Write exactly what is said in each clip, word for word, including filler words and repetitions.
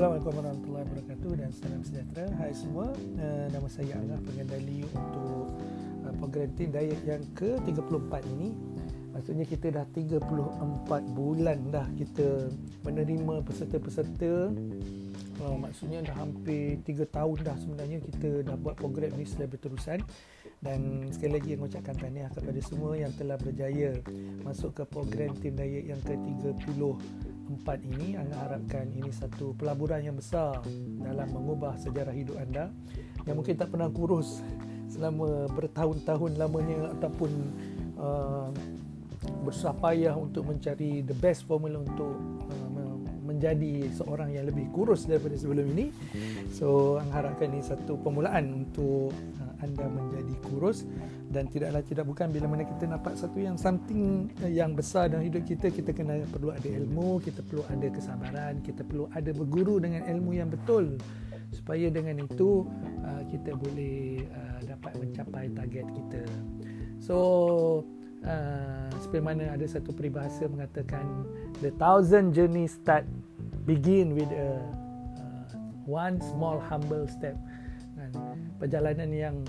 Assalamualaikum warahmatullahi wabarakatuh dan salam sejahtera. Hai semua, uh, nama saya Angah, pengendali untuk uh, program Team Diet yang ke tiga puluh empat ini. Maksudnya kita dah tiga puluh empat bulan dah kita menerima peserta-peserta. Uh, maksudnya dah hampir tiga tahun dah sebenarnya kita dah buat program ni secara berterusan, dan sekali lagi mengucapkan tahniah kepada semua yang telah berjaya masuk ke program Team Diet yang ke tiga puluh empat ini. Angah harapkan ini satu pelaburan yang besar dalam mengubah sejarah hidup anda yang mungkin tak pernah kurus selama bertahun-tahun lamanya, ataupun uh, bersusah payah untuk mencari the best formula untuk uh, menjadi seorang yang lebih kurus daripada sebelum ini. So, Angah harapkan ini satu permulaan untuk uh, anda menjadi kurus, dan tidaklah tidak bukan bila mana kita nampak satu yang something uh, yang besar dalam hidup kita, kita kena perlu ada ilmu, kita perlu ada kesabaran, kita perlu ada berguru dengan ilmu yang betul, supaya dengan itu uh, kita boleh uh, dapat mencapai target kita. So, Uh, seperti mana ada satu peribahasa mengatakan, the thousand journey start begin with a uh, one small humble step. Dan perjalanan yang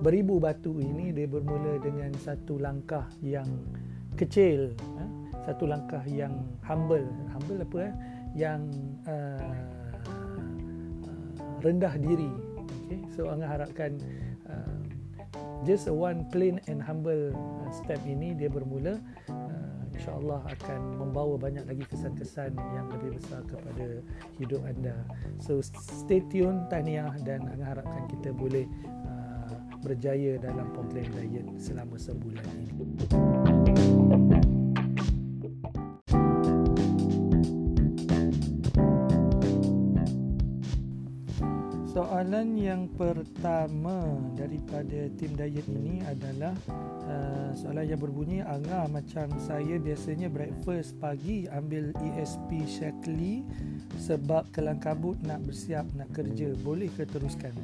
beribu batu ini dia bermula dengan satu langkah yang kecil, eh? satu langkah yang humble, humble apa eh? yang uh, uh, rendah diri. Okay? So Angah harapkan uh, just a one plain and humble step ini dia bermula, uh, insyaAllah akan membawa banyak lagi kesan-kesan yang lebih besar kepada hidup anda. So stay tune, tahniah, dan Angah harapkan kita boleh uh, berjaya dalam program diet selama sebulan ini. Soalan yang pertama daripada Team Diet ini adalah uh, soalan yang berbunyi, Angah, macam saya biasanya breakfast pagi ambil E S P Shaklee sebab kelam kabut nak bersiap nak kerja, boleh ke teruskan?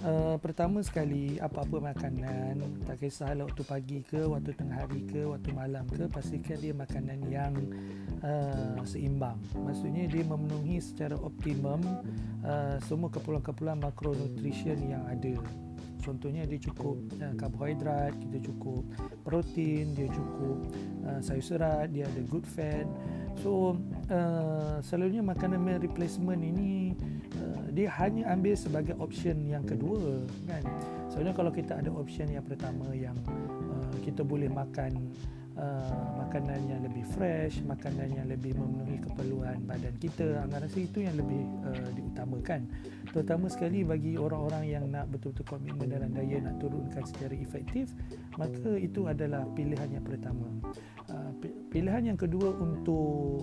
Uh, pertama sekali, apa-apa makanan, tak kisahlah waktu pagi ke, waktu tengah hari ke, waktu malam ke, pastikan dia makanan yang uh, seimbang. Maksudnya dia memenuhi secara optimum uh, semua keperluan-keperluan makronutrition yang ada. Contohnya dia cukup uh, karbohidrat, dia cukup protein, dia cukup uh, sayur serat, dia ada good fat. So uh, selalunya makanan meal replacement ini uh, dia hanya ambil sebagai option yang kedua, kan? Selalunya kalau kita ada option yang pertama yang uh, kita boleh makan uh, makanan yang lebih fresh, makanan yang lebih memenuhi keperluan badan kita, Angah rasa itu yang lebih uh, diutamakan. Terutama sekali bagi orang-orang yang nak betul-betul komitmen dalam daya nak turunkan secara efektif, maka itu adalah pilihan yang pertama. Pilihan yang kedua untuk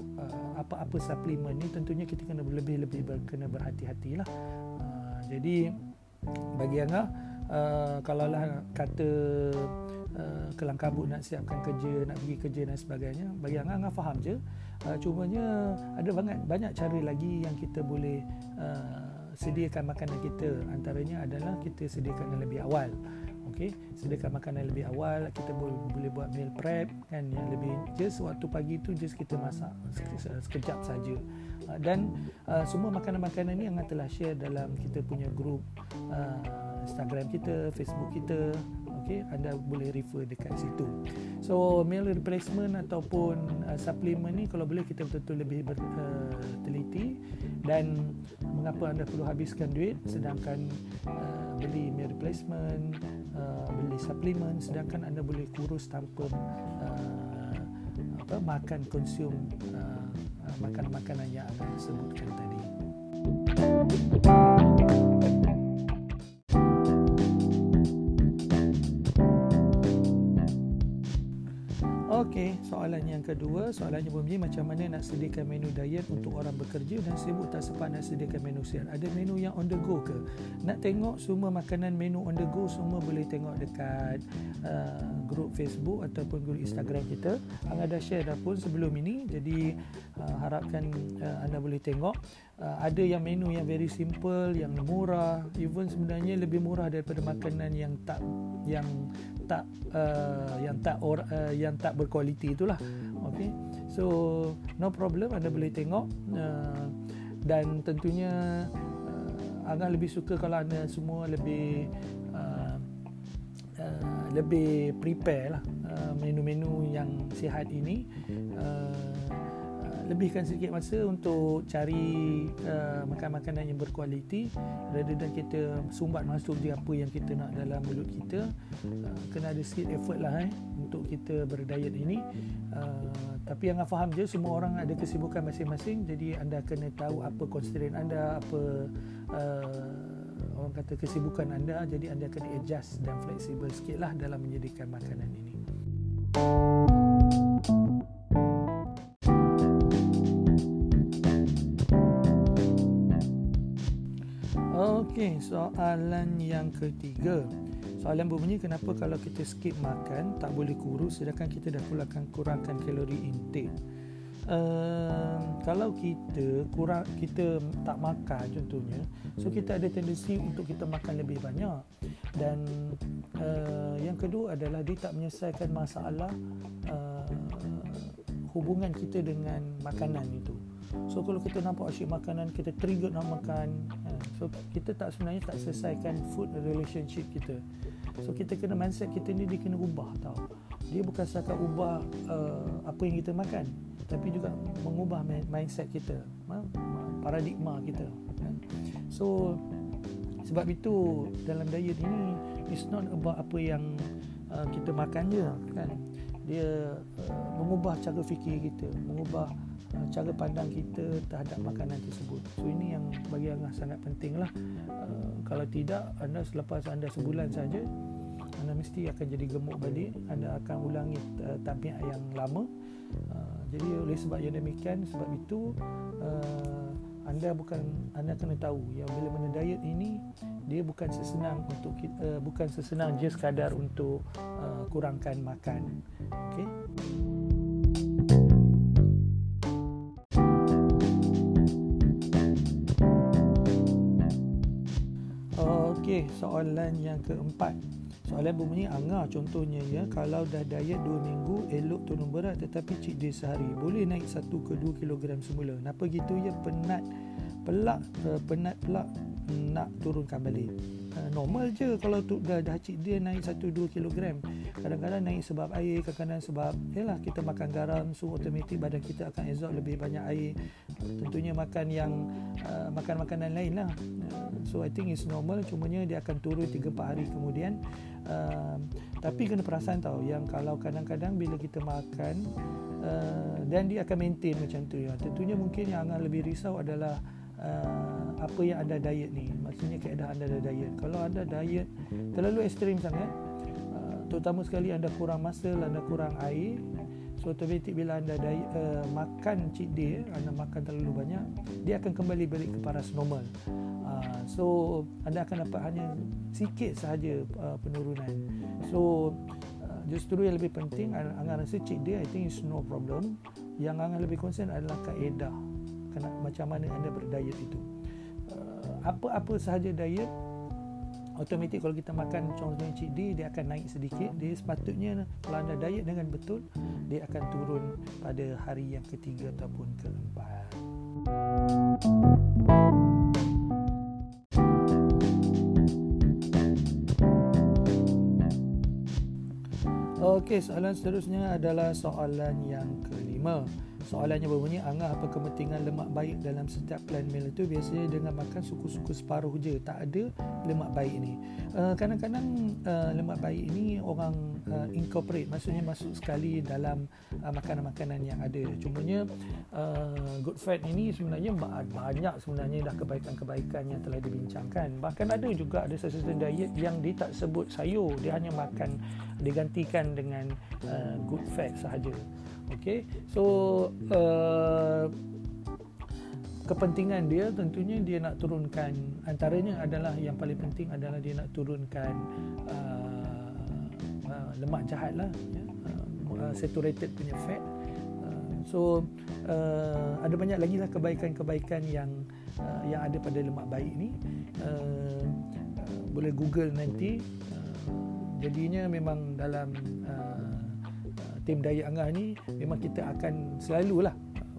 apa-apa suplemen ni, tentunya kita kena lebih-lebih kena berhati-hatilah. Jadi bagi Angah, kalaulah kata kelam kabut nak siapkan kerja, nak pergi kerja dan sebagainya, bagi Angah, Angah faham je. Cumanya ada banyak banyak cara lagi yang kita boleh sediakan makanan kita. Antaranya adalah kita sediakan yang lebih awal. Okey, sediakan makanan lebih awal, kita boleh, boleh buat meal prep, kan, yang lebih just waktu pagi tu just kita masak sekejap saja. Dan uh, semua makanan-makanan ni Angah telah share dalam kita punya grup uh, Instagram kita, Facebook kita. Okey, anda boleh refer dekat situ. So meal replacement ataupun uh, suplemen ni kalau boleh kita betul-betul lebih ber, uh, teliti, dan mengapa anda perlu habiskan duit sedangkan uh, beli meal replacement, uh, beli suplemen, sedangkan anda boleh kurus tanpa uh, apa makan consume uh, uh, makanan-makanan yang anda sebutkan tadi. Okey, soalan yang kedua, soalannya bunyi, macam mana nak sediakan menu diet untuk orang bekerja dan sibuk tak sempat nak sediakan menu sihat? Ada menu yang on the go ke? Nak tengok semua makanan menu on the go, semua boleh tengok dekat uh, grup Facebook ataupun grup Instagram kita. Angah dah share dah pun sebelum ini, jadi uh, harapkan uh, anda boleh tengok. Uh, ada yang menu yang very simple, yang murah, even sebenarnya lebih murah daripada makanan yang tak yang tak uh, yang tak or, uh, yang tak berkualiti itulah. Okey, so no problem, anda boleh tengok uh, dan tentunya uh, Angah lebih suka kalau anda semua lebih uh, uh, lebih prepare lah uh, menu-menu yang sihat ini. Uh, lebihkan sedikit masa untuk cari uh, makan-makanan yang berkualiti rather than kita sumbat masuk je apa yang kita nak dalam mulut kita. Uh, kena ada sikit effort lah eh, untuk kita berdiet ini. Uh, tapi yang saya faham je, semua orang ada kesibukan masing-masing, jadi anda kena tahu apa constraint anda, apa uh, orang kata kesibukan anda, jadi anda kena adjust dan fleksibel sikit lah dalam menyediakan makanan ini. Okey, soalan yang ketiga. Soalan berbunyi, kenapa kalau kita skip makan tak boleh kurus sedangkan kita dah kurangkan, kurangkan kalori intake? Uh, kalau kita kurang, kita tak makan contohnya, so kita ada tendensi untuk kita makan lebih banyak. Dan uh, yang kedua adalah dia tak menyelesaikan masalah uh, hubungan kita dengan makanan itu. So kalau kita nampak asyik makanan, kita trigger nak makan, so kita tak sebenarnya tak selesaikan food relationship kita. So kita kena mindset kita ni, dia kena ubah tau. Dia bukan setakat ubah uh, apa yang kita makan, tapi juga mengubah mindset kita, paradigma kita. So sebab itu dalam diet ini, it's not about apa yang uh, kita makan je kan. Dia uh, mengubah cara fikir kita, mengubah cara pandang kita terhadap makanan tersebut. So ini yang bagi Angah sangat penting lah. Uh, kalau tidak, anda selepas anda sebulan saja, anda mesti akan jadi gemuk balik. Anda akan ulangi uh, tabiat yang lama. Uh, jadi oleh sebab yang demikian, sebab itu uh, anda bukan anda kena tahu yang bila mana diet ini, dia bukan sesenang untuk kita, uh, bukan sesenang je sekadar untuk uh, kurangkan makan. Okey. Okey, soalan yang keempat. Soalan berbunyi, Angah contohnya ya, kalau dah diet dua minggu, elok turun berat tetapi cheat day sehari, boleh naik satu ke dua kilogram semula. Kenapa gitu ya? Penat pelak, uh, penat pelak nak turunkan balik. Uh, normal je kalau tu, dah, dah cheat day naik satu dua kilogram. Kadang-kadang naik sebab air, kadang-kadang sebab yalah, kita makan garam, so automatik badan kita akan absorb lebih banyak air. Uh, tentunya makan yang uh, makan-makanan lain lah. Uh, So I think it's normal, cumanya dia akan turun tiga empat hari kemudian. Uh, tapi kena perasan tau, yang kalau kadang-kadang bila kita makan dan uh, dia akan maintain macam tu ya. Tentunya mungkin yang Angah lebih risau adalah uh, apa yang anda diet ni. Maksudnya keadaan anda ada diet. Kalau anda diet terlalu ekstrim sangat, uh, terutama sekali anda kurang masa, anda kurang air, so automatik bila anda diet, uh, makan cheat day, anda makan terlalu banyak, dia akan kembali balik ke paras normal. Uh, so anda akan dapat hanya sikit sahaja uh, penurunan. So uh, justru yang lebih penting, Angah rasa cheat day, I think it's no problem. Yang Angah lebih concern adalah kaedah, kena, macam mana anda berdiet itu. uh, Apa-apa sahaja diet, automatik kalau kita makan contohnya cheat day, dia akan naik sedikit. Dia sepatutnya kalau anda diet dengan betul, dia akan turun pada hari yang ketiga ataupun keempat. Okey, soalan seterusnya adalah soalan yang kelima. Soalannya berbunyi, Angah, apa kepentingan lemak baik dalam setiap plant meal itu? Biasanya dengan makan suku-suku separuh je, tak ada lemak baik ni. Uh, kadang-kadang uh, lemak baik ini orang uh, incorporate, maksudnya masuk sekali dalam uh, makanan-makanan yang ada. Cumanya uh, good fat ini sebenarnya banyak sebenarnya dah kebaikan-kebaikan yang telah dibincangkan. Bahkan ada juga ada sesuatu diet yang dia tak sebut sayur, dia hanya makan, digantikan dengan uh, good fat sahaja. Okay, so uh, kepentingan dia tentunya dia nak turunkan, antaranya adalah yang paling penting adalah dia nak turunkan uh, uh, lemak jahat lah, ya? uh, saturated punya fat. Uh, so uh, ada banyak lagi lah kebaikan-kebaikan yang uh, yang ada pada lemak baik ni. Uh, uh, boleh Google nanti. Uh, jadinya memang dalam uh, Team Diet Angah ni memang kita akan selalulah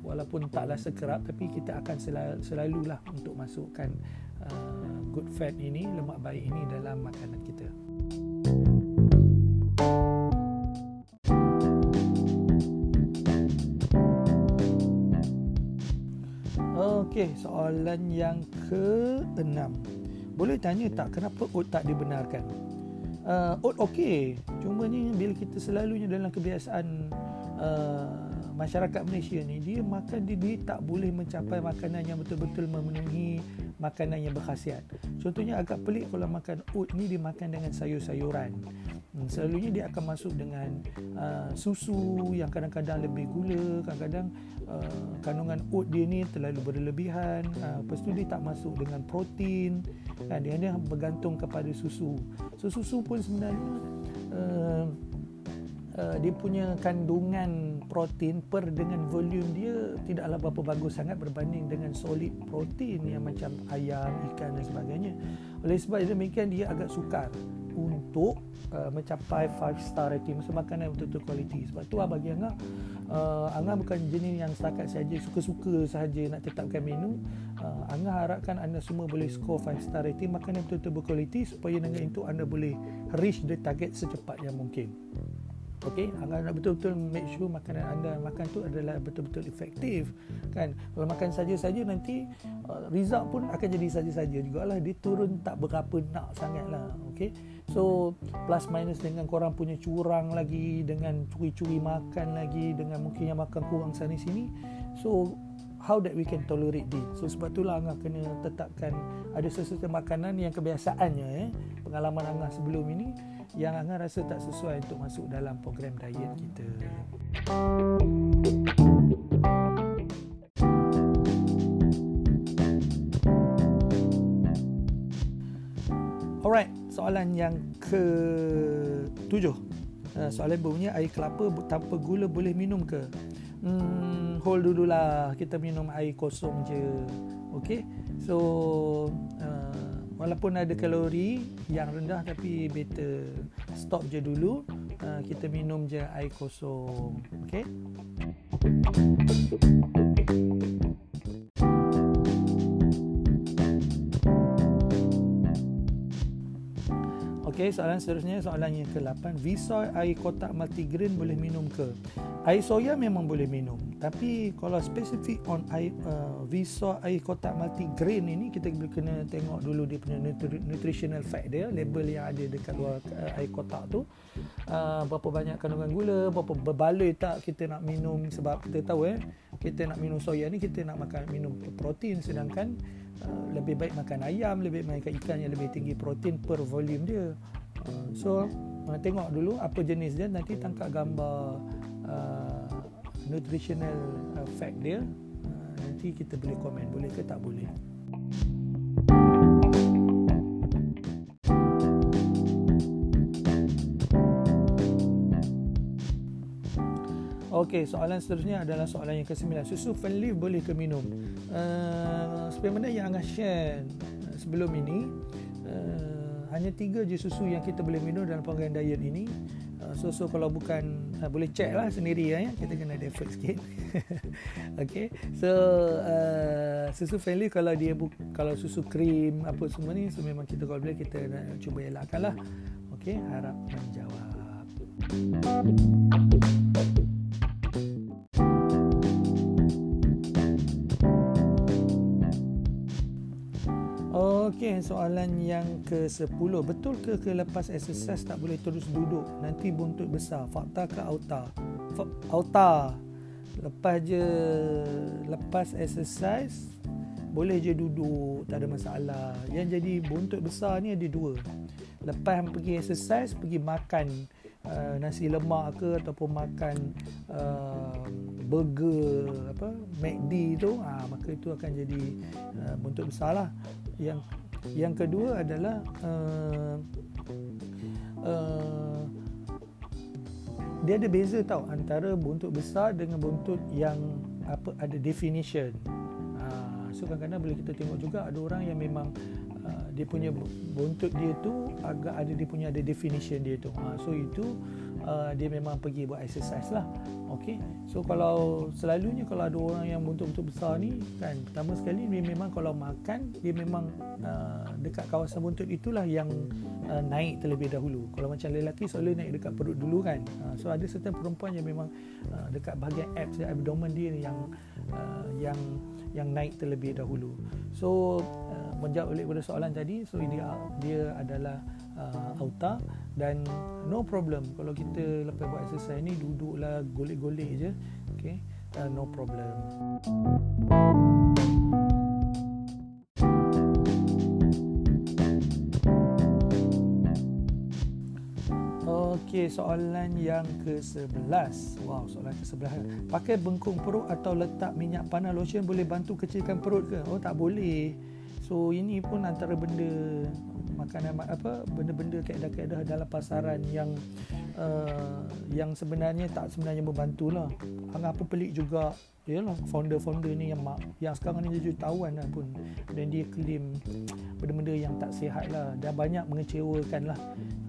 walaupun taklah sekerap, tapi kita akan selalu, selalulah untuk masukkan uh, good fat ini, lemak baik ini dalam makanan kita. Okey, soalan yang keenam. Boleh tanya tak kenapa oat tak dibenarkan? Uh, oat okey, cuma ni bila kita selalunya dalam kebiasaan uh, masyarakat Malaysia ni, dia makan dia, dia tak boleh mencapai makanan yang betul-betul memenuhi makanan yang berkhasiat. Contohnya agak pelik kalau makan oat ni dimakan dengan sayur-sayuran. Selalunya dia akan masuk dengan uh, susu yang kadang-kadang lebih gula, kadang-kadang uh, kandungan oat dia ni terlalu berlebihan. Uh, lepas tu dia tak masuk dengan protein, kan? Dia hanya bergantung kepada susu. So susu pun sebenarnya uh, uh, dia punya kandungan protein per dengan volume dia tidaklah berapa bagus sangat berbanding dengan solid protein yang macam ayam, ikan dan sebagainya. Oleh sebab demikian dia agak sukar untuk uh, mencapai five star rating, maksud makanan betul-betul kualiti. Sebab tu lah bagi Angah, uh, Angah bukan jenis yang setakat sahaja suka-suka sahaja nak tetapkan menu. uh, Angah harapkan anda semua boleh score five star rating, makanan betul-betul berkualiti, supaya dengan itu anda boleh reach the target secepat yang mungkin. Okey, Angah nak betul-betul make sure makanan anda makan tu adalah betul-betul efektif, kan? Kalau makan saja-saja nanti uh, result pun akan jadi saja-saja jugalah, dia turun tak berapa nak sangatlah. Okey, so plus minus dengan korang punya curang lagi, dengan curi-curi makan lagi, dengan mungkin yang makan kurang sana sini, so how that we can tolerate this. So sebab itulah Angah kena tetapkan ada sesuatu makanan yang kebiasaannya, eh, pengalaman Angah sebelum ini yang Angah rasa tak sesuai untuk masuk dalam program diet kita. Alright, soalan yang ketujuh. Soalan bunyinya, air kelapa tanpa gula boleh minum ke? Hmm, hold dululah, kita minum air kosong je. Okay, so uh, walaupun ada kalori yang rendah, tapi better stop je dulu. Uh, kita minum je air kosong. Okey. Okey, soalan seterusnya, soalan yang ke lapan. V-soy air kotak multigrain boleh minum ke? Air soya memang boleh minum, tapi kalau spesifik on air uh, V-soy air kotak multigrain ini, kita kena tengok dulu dia punya nutri- nutritional fact dia, label yang ada dekat luar uh, air kotak tu, uh, berapa banyak kandungan gula, berapa berbaloi tak kita nak minum. Sebab kita tahu eh kita nak minum soya ni, kita nak makan minum protein, sedangkan uh, lebih baik makan ayam, lebih baik makan ikan yang lebih tinggi protein per volume dia. Uh, so uh, tengok dulu apa jenis dia, nanti tangkap gambar uh, nutritional uh, fact dia, uh, nanti kita boleh komen boleh ke tak boleh. Okey, soalan seterusnya adalah soalan yang kesembilan. Susu Friendly boleh ke minum? Uh, supaya mana yang Angah share sebelum ini, uh, hanya tiga je susu yang kita boleh minum dalam program diet ini. So, so kalau bukan, uh, boleh check lah sendiri, ya. Kita kena ada effort sikit. Okay, so uh, susu friendly, kalau dia bu- kalau susu krim apa semua ni, so memang kita kalau boleh kita nak cuba elakkan lah. Okay, harap menjawab. Okey, soalan yang ke sepuluh. Betul ke kelepas exercise tak boleh terus duduk? Nanti buntut besar. Fakta ke auta? F- auta. Lepas je lepas exercise boleh je duduk, tak ada masalah. Yang jadi buntut besar ni ada dua. Lepas pergi exercise, pergi makan uh, nasi lemak ke, ataupun makan uh, burger apa McD tu, ha, maka itu akan jadi uh, buntut besar lah. Yang yang kedua adalah uh, uh, dia ada beza tau antara buntut besar dengan buntut yang apa ada definition. Uh, so kadang-kadang boleh kita tengok juga ada orang yang memang uh, dia punya buntut dia tu agak ada, dia punya ada definition dia tu. Uh, so itu uh, dia memang pergi buat exercise lah. Okey. So kalau selalunya kalau ada orang yang buntut-buntut besar ni kan, pertama sekali dia memang kalau makan dia memang uh, dekat kawasan buntut itulah yang uh, naik terlebih dahulu. Kalau macam lelaki selalu naik dekat perut dulu kan. Uh, so ada certain perempuan yang memang uh, dekat bahagian abs, abdomen dia ni yang uh, yang yang naik terlebih dahulu. So uh, menjawab balik pada soalan tadi, so dia dia adalah uh, auta dan no problem kalau kita lepas buat exercise ni duduklah golek-golek je, okey, uh, no problem. Okey, soalan yang ke sebelas. Wow, soalan ke sebelas. Pakai bengkung perut atau letak minyak panas lotion boleh bantu kecilkan perut ke? Oh, tak boleh. So, ini pun antara benda makanan apa benda-benda kaedah-kaedah dalam pasaran yang uh, yang sebenarnya tak sebenarnya membantulah. Angah pun pelik juga. Yalah, founder-founder ni yang mak, yang sekarang ni jadi jutawan lah pun, dan dia claim benda-benda yang tak sihat lah dan banyak mengecewakan lah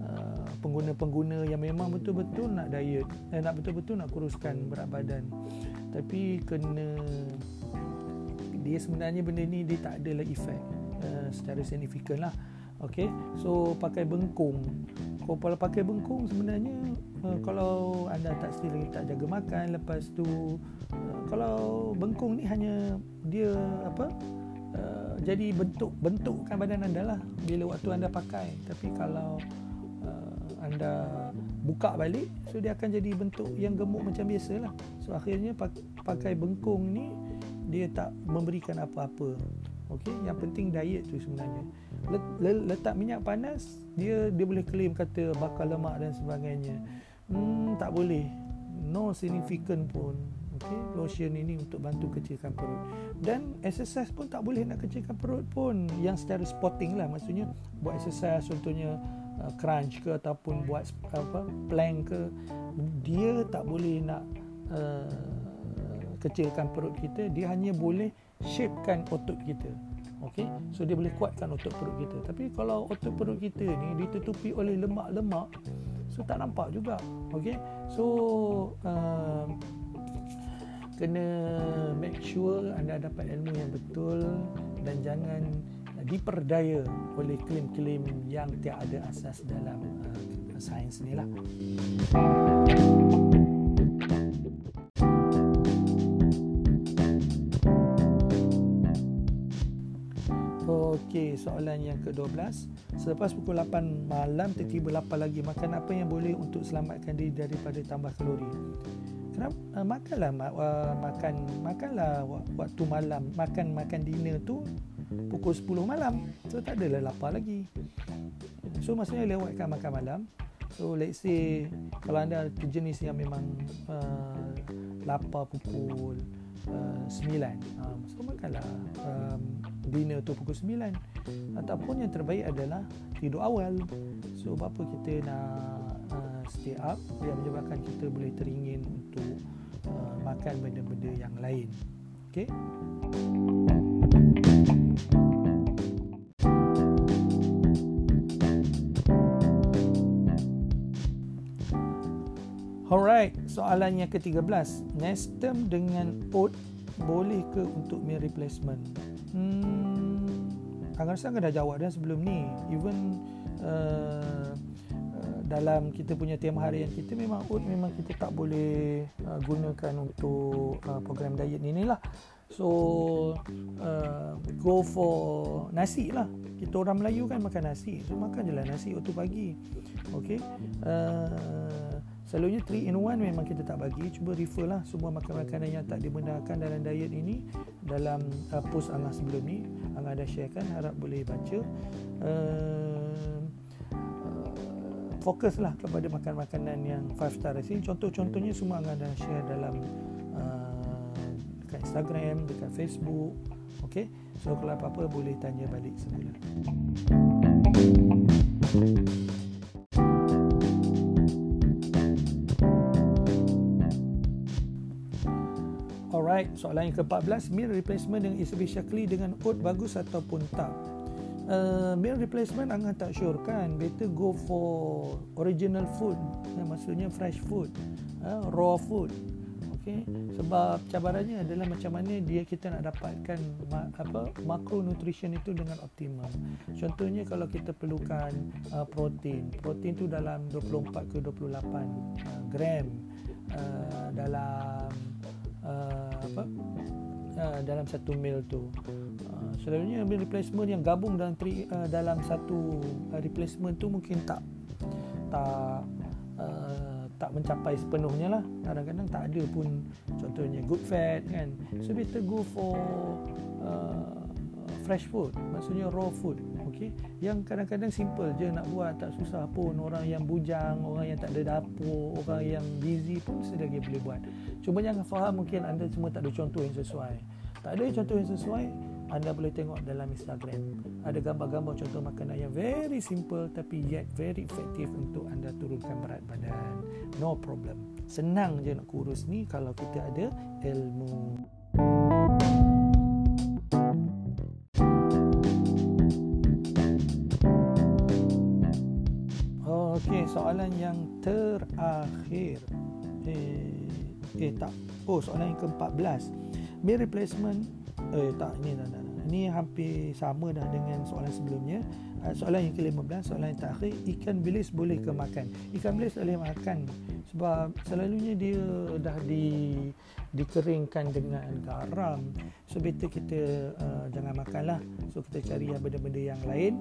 uh, pengguna-pengguna yang memang betul-betul nak diet eh, nak betul-betul nak kuruskan berat badan, tapi kena dia sebenarnya benda ni dia tak ada lah efek uh, secara signifikan lah. Okey, so pakai bengkung. Kau kalau pakai bengkung sebenarnya uh, kalau anda tak sendiri tak jaga makan, lepas tu uh, kalau bengkung ni hanya dia apa uh, jadi bentuk bentukkan badan anda lah bila waktu anda pakai, tapi kalau uh, anda buka balik so dia akan jadi bentuk yang gemuk macam biasalah. So akhirnya pakai bengkung ni dia tak memberikan apa-apa. Okey, yang penting diet tu sebenarnya. Letak minyak panas dia dia boleh claim kata bakar lemak dan sebagainya. Hmm tak boleh. No significant pun. Okey, lotion ini untuk bantu kecilkan perut. Dan exercise pun tak boleh nak kecilkan perut pun yang secara sporting lah. Maksudnya buat exercise contohnya uh, crunch ke ataupun buat apa plank ke, dia tak boleh nak uh, kecilkan perut kita, dia hanya boleh shapekan otot kita. Okey, so dia boleh kuatkan otot perut kita, tapi kalau otot perut kita ni ditutupi oleh lemak-lemak so tak nampak juga. Okey, so uh, kena make sure anda dapat ilmu yang betul dan jangan diperdaya oleh klaim-klaim yang tiada asas dalam uh, sains ni lah. Okey, soalan yang ke dua belas. Selepas pukul lapan malam tiba-tiba lapar lagi, makan apa yang boleh untuk selamatkan diri daripada tambah kalori? Kenapa? Uh, makanlah uh, makan makanlah waktu malam, makan makan dinner tu pukul sepuluh malam. So tak adalah lapar lagi. So maksudnya lewatkan makan malam. So let's say kalau anda jenis yang memang uh, lapar pukul Uh, sembilan, uh, so makanlah um, dinner tu pukul sembilan, ataupun yang terbaik adalah tidur awal. So berapa kita nak uh, stay up yang menyebabkan kita boleh teringin untuk uh, makan benda-benda yang lain. Okey. Alright, soalan yang ke tiga belas. Nestum dengan oat boleh ke untuk meal replacement? Hmm, Angah rasa Angah dah jawab dah sebelum ni. Even uh, uh, dalam kita punya tema harian kita, memang oat memang kita tak boleh uh, gunakan untuk uh, program diet ni ni lah. So uh, go for nasi lah. Kita orang Melayu kan makan nasi, so makan je lah nasi waktu pagi. Okay. Uh, Selalunya three in one memang kita tak bagi. Cuba refer lah semua makanan-makanan yang tak dibenarkan dalam diet ini. Dalam uh, post Angah sebelum ni Angah dah sharekan, harap boleh baca. uh, uh, Fokuslah kepada makanan-makanan yang five star resin. Contoh-contohnya semua Angah dah share dalam uh, dekat Instagram, dekat Facebook. Okay, so kalau apa-apa boleh tanya balik semula. Alright, soalan yang ke empat belas. Meal replacement dengan E S P Shaklee dengan oat bagus ataupun tak? uh, meal replacement Angah tak sure kan, better go for original food, ya, maksudnya fresh food, uh, raw food. Okay. Sebab cabarannya adalah macam mana dia kita nak dapatkan ma- apa makronutrition itu dengan optimum. Contohnya kalau kita perlukan uh, protein, protein tu dalam dua puluh empat ke dua puluh lapan uh, gram uh, dalam uh, apa uh, dalam satu meal tu. Uh, selalunya meal replacement yang gabung dalam tri, uh, dalam satu uh, replacement tu mungkin tak tak uh, tak mencapai sepenuhnya lah, kadang-kadang tak ada pun, contohnya good fat kan. So better go for uh, fresh food, maksudnya raw food, okay? Yang kadang-kadang simple je nak buat, tak susah pun. Orang yang bujang, orang yang tak ada dapur, orang yang busy pun sedangkan boleh buat. Cuma jangan faham mungkin anda semua tak ada contoh yang sesuai. Tak ada contoh yang sesuai, anda boleh tengok dalam Instagram. Ada gambar-gambar contoh makanan yang very simple tapi yet very effective untuk anda turunkan berat badan. No problem. Senang je nak kurus ni kalau kita ada ilmu. Okey, soalan yang terakhir. Eh, eh tak. Oh, soalan yang ke empat belas. Meal replacement eh tak ni tak, tak, tak. Ni hampir sama dah dengan soalan sebelumnya. Soalan yang ke lima belas, soalan yang terakhir, ikan bilis boleh ke makan? Ikan bilis boleh makan sebab selalunya dia dah di dikeringkan dengan garam. So better kita uh, jangan makanlah. So kita cari benda-benda yang lain,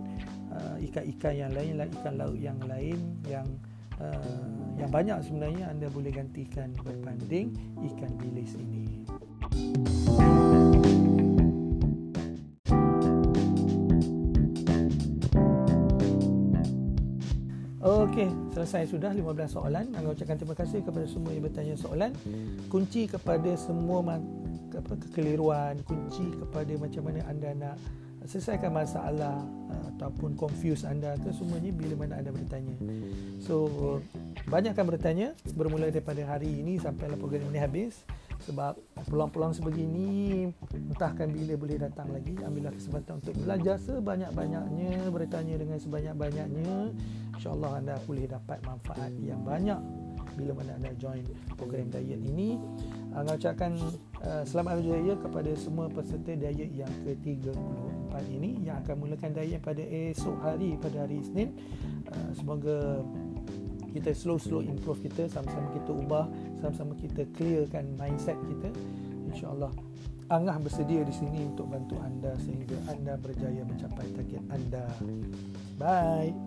uh, ikan-ikan yang lain, ikan laut yang lain yang uh, yang banyak sebenarnya anda boleh gantikan berbanding ikan bilis ini. Okey, selesai sudah lima belas soalan. Angah ucapkan terima kasih kepada semua yang bertanya soalan. Kunci kepada semua apa kekeliruan, kunci kepada macam mana anda nak selesaikan masalah ataupun confuse anda ke, semuanya bila mana anda bertanya. So, banyakkan bertanya bermula daripada hari ini sampai program ini habis. Sebab peluang-peluang sebegini entahkan bila boleh datang lagi. Ambillah kesempatan untuk belajar sebanyak-banyaknya, bertanya dengan sebanyak-banyaknya. InsyaAllah anda boleh dapat manfaat yang banyak bila mana anda join program diet ini. Angah ucapkan uh, selamat hari raya kepada semua peserta diet yang ke tiga puluh empat ini yang akan mulakan diet pada esok hari, pada hari Isnin. Uh, semoga kita slow-slow improve kita, sama-sama kita ubah, sama-sama kita clearkan mindset kita. InsyaAllah Angah bersedia di sini untuk bantu anda sehingga anda berjaya mencapai target anda. Bye.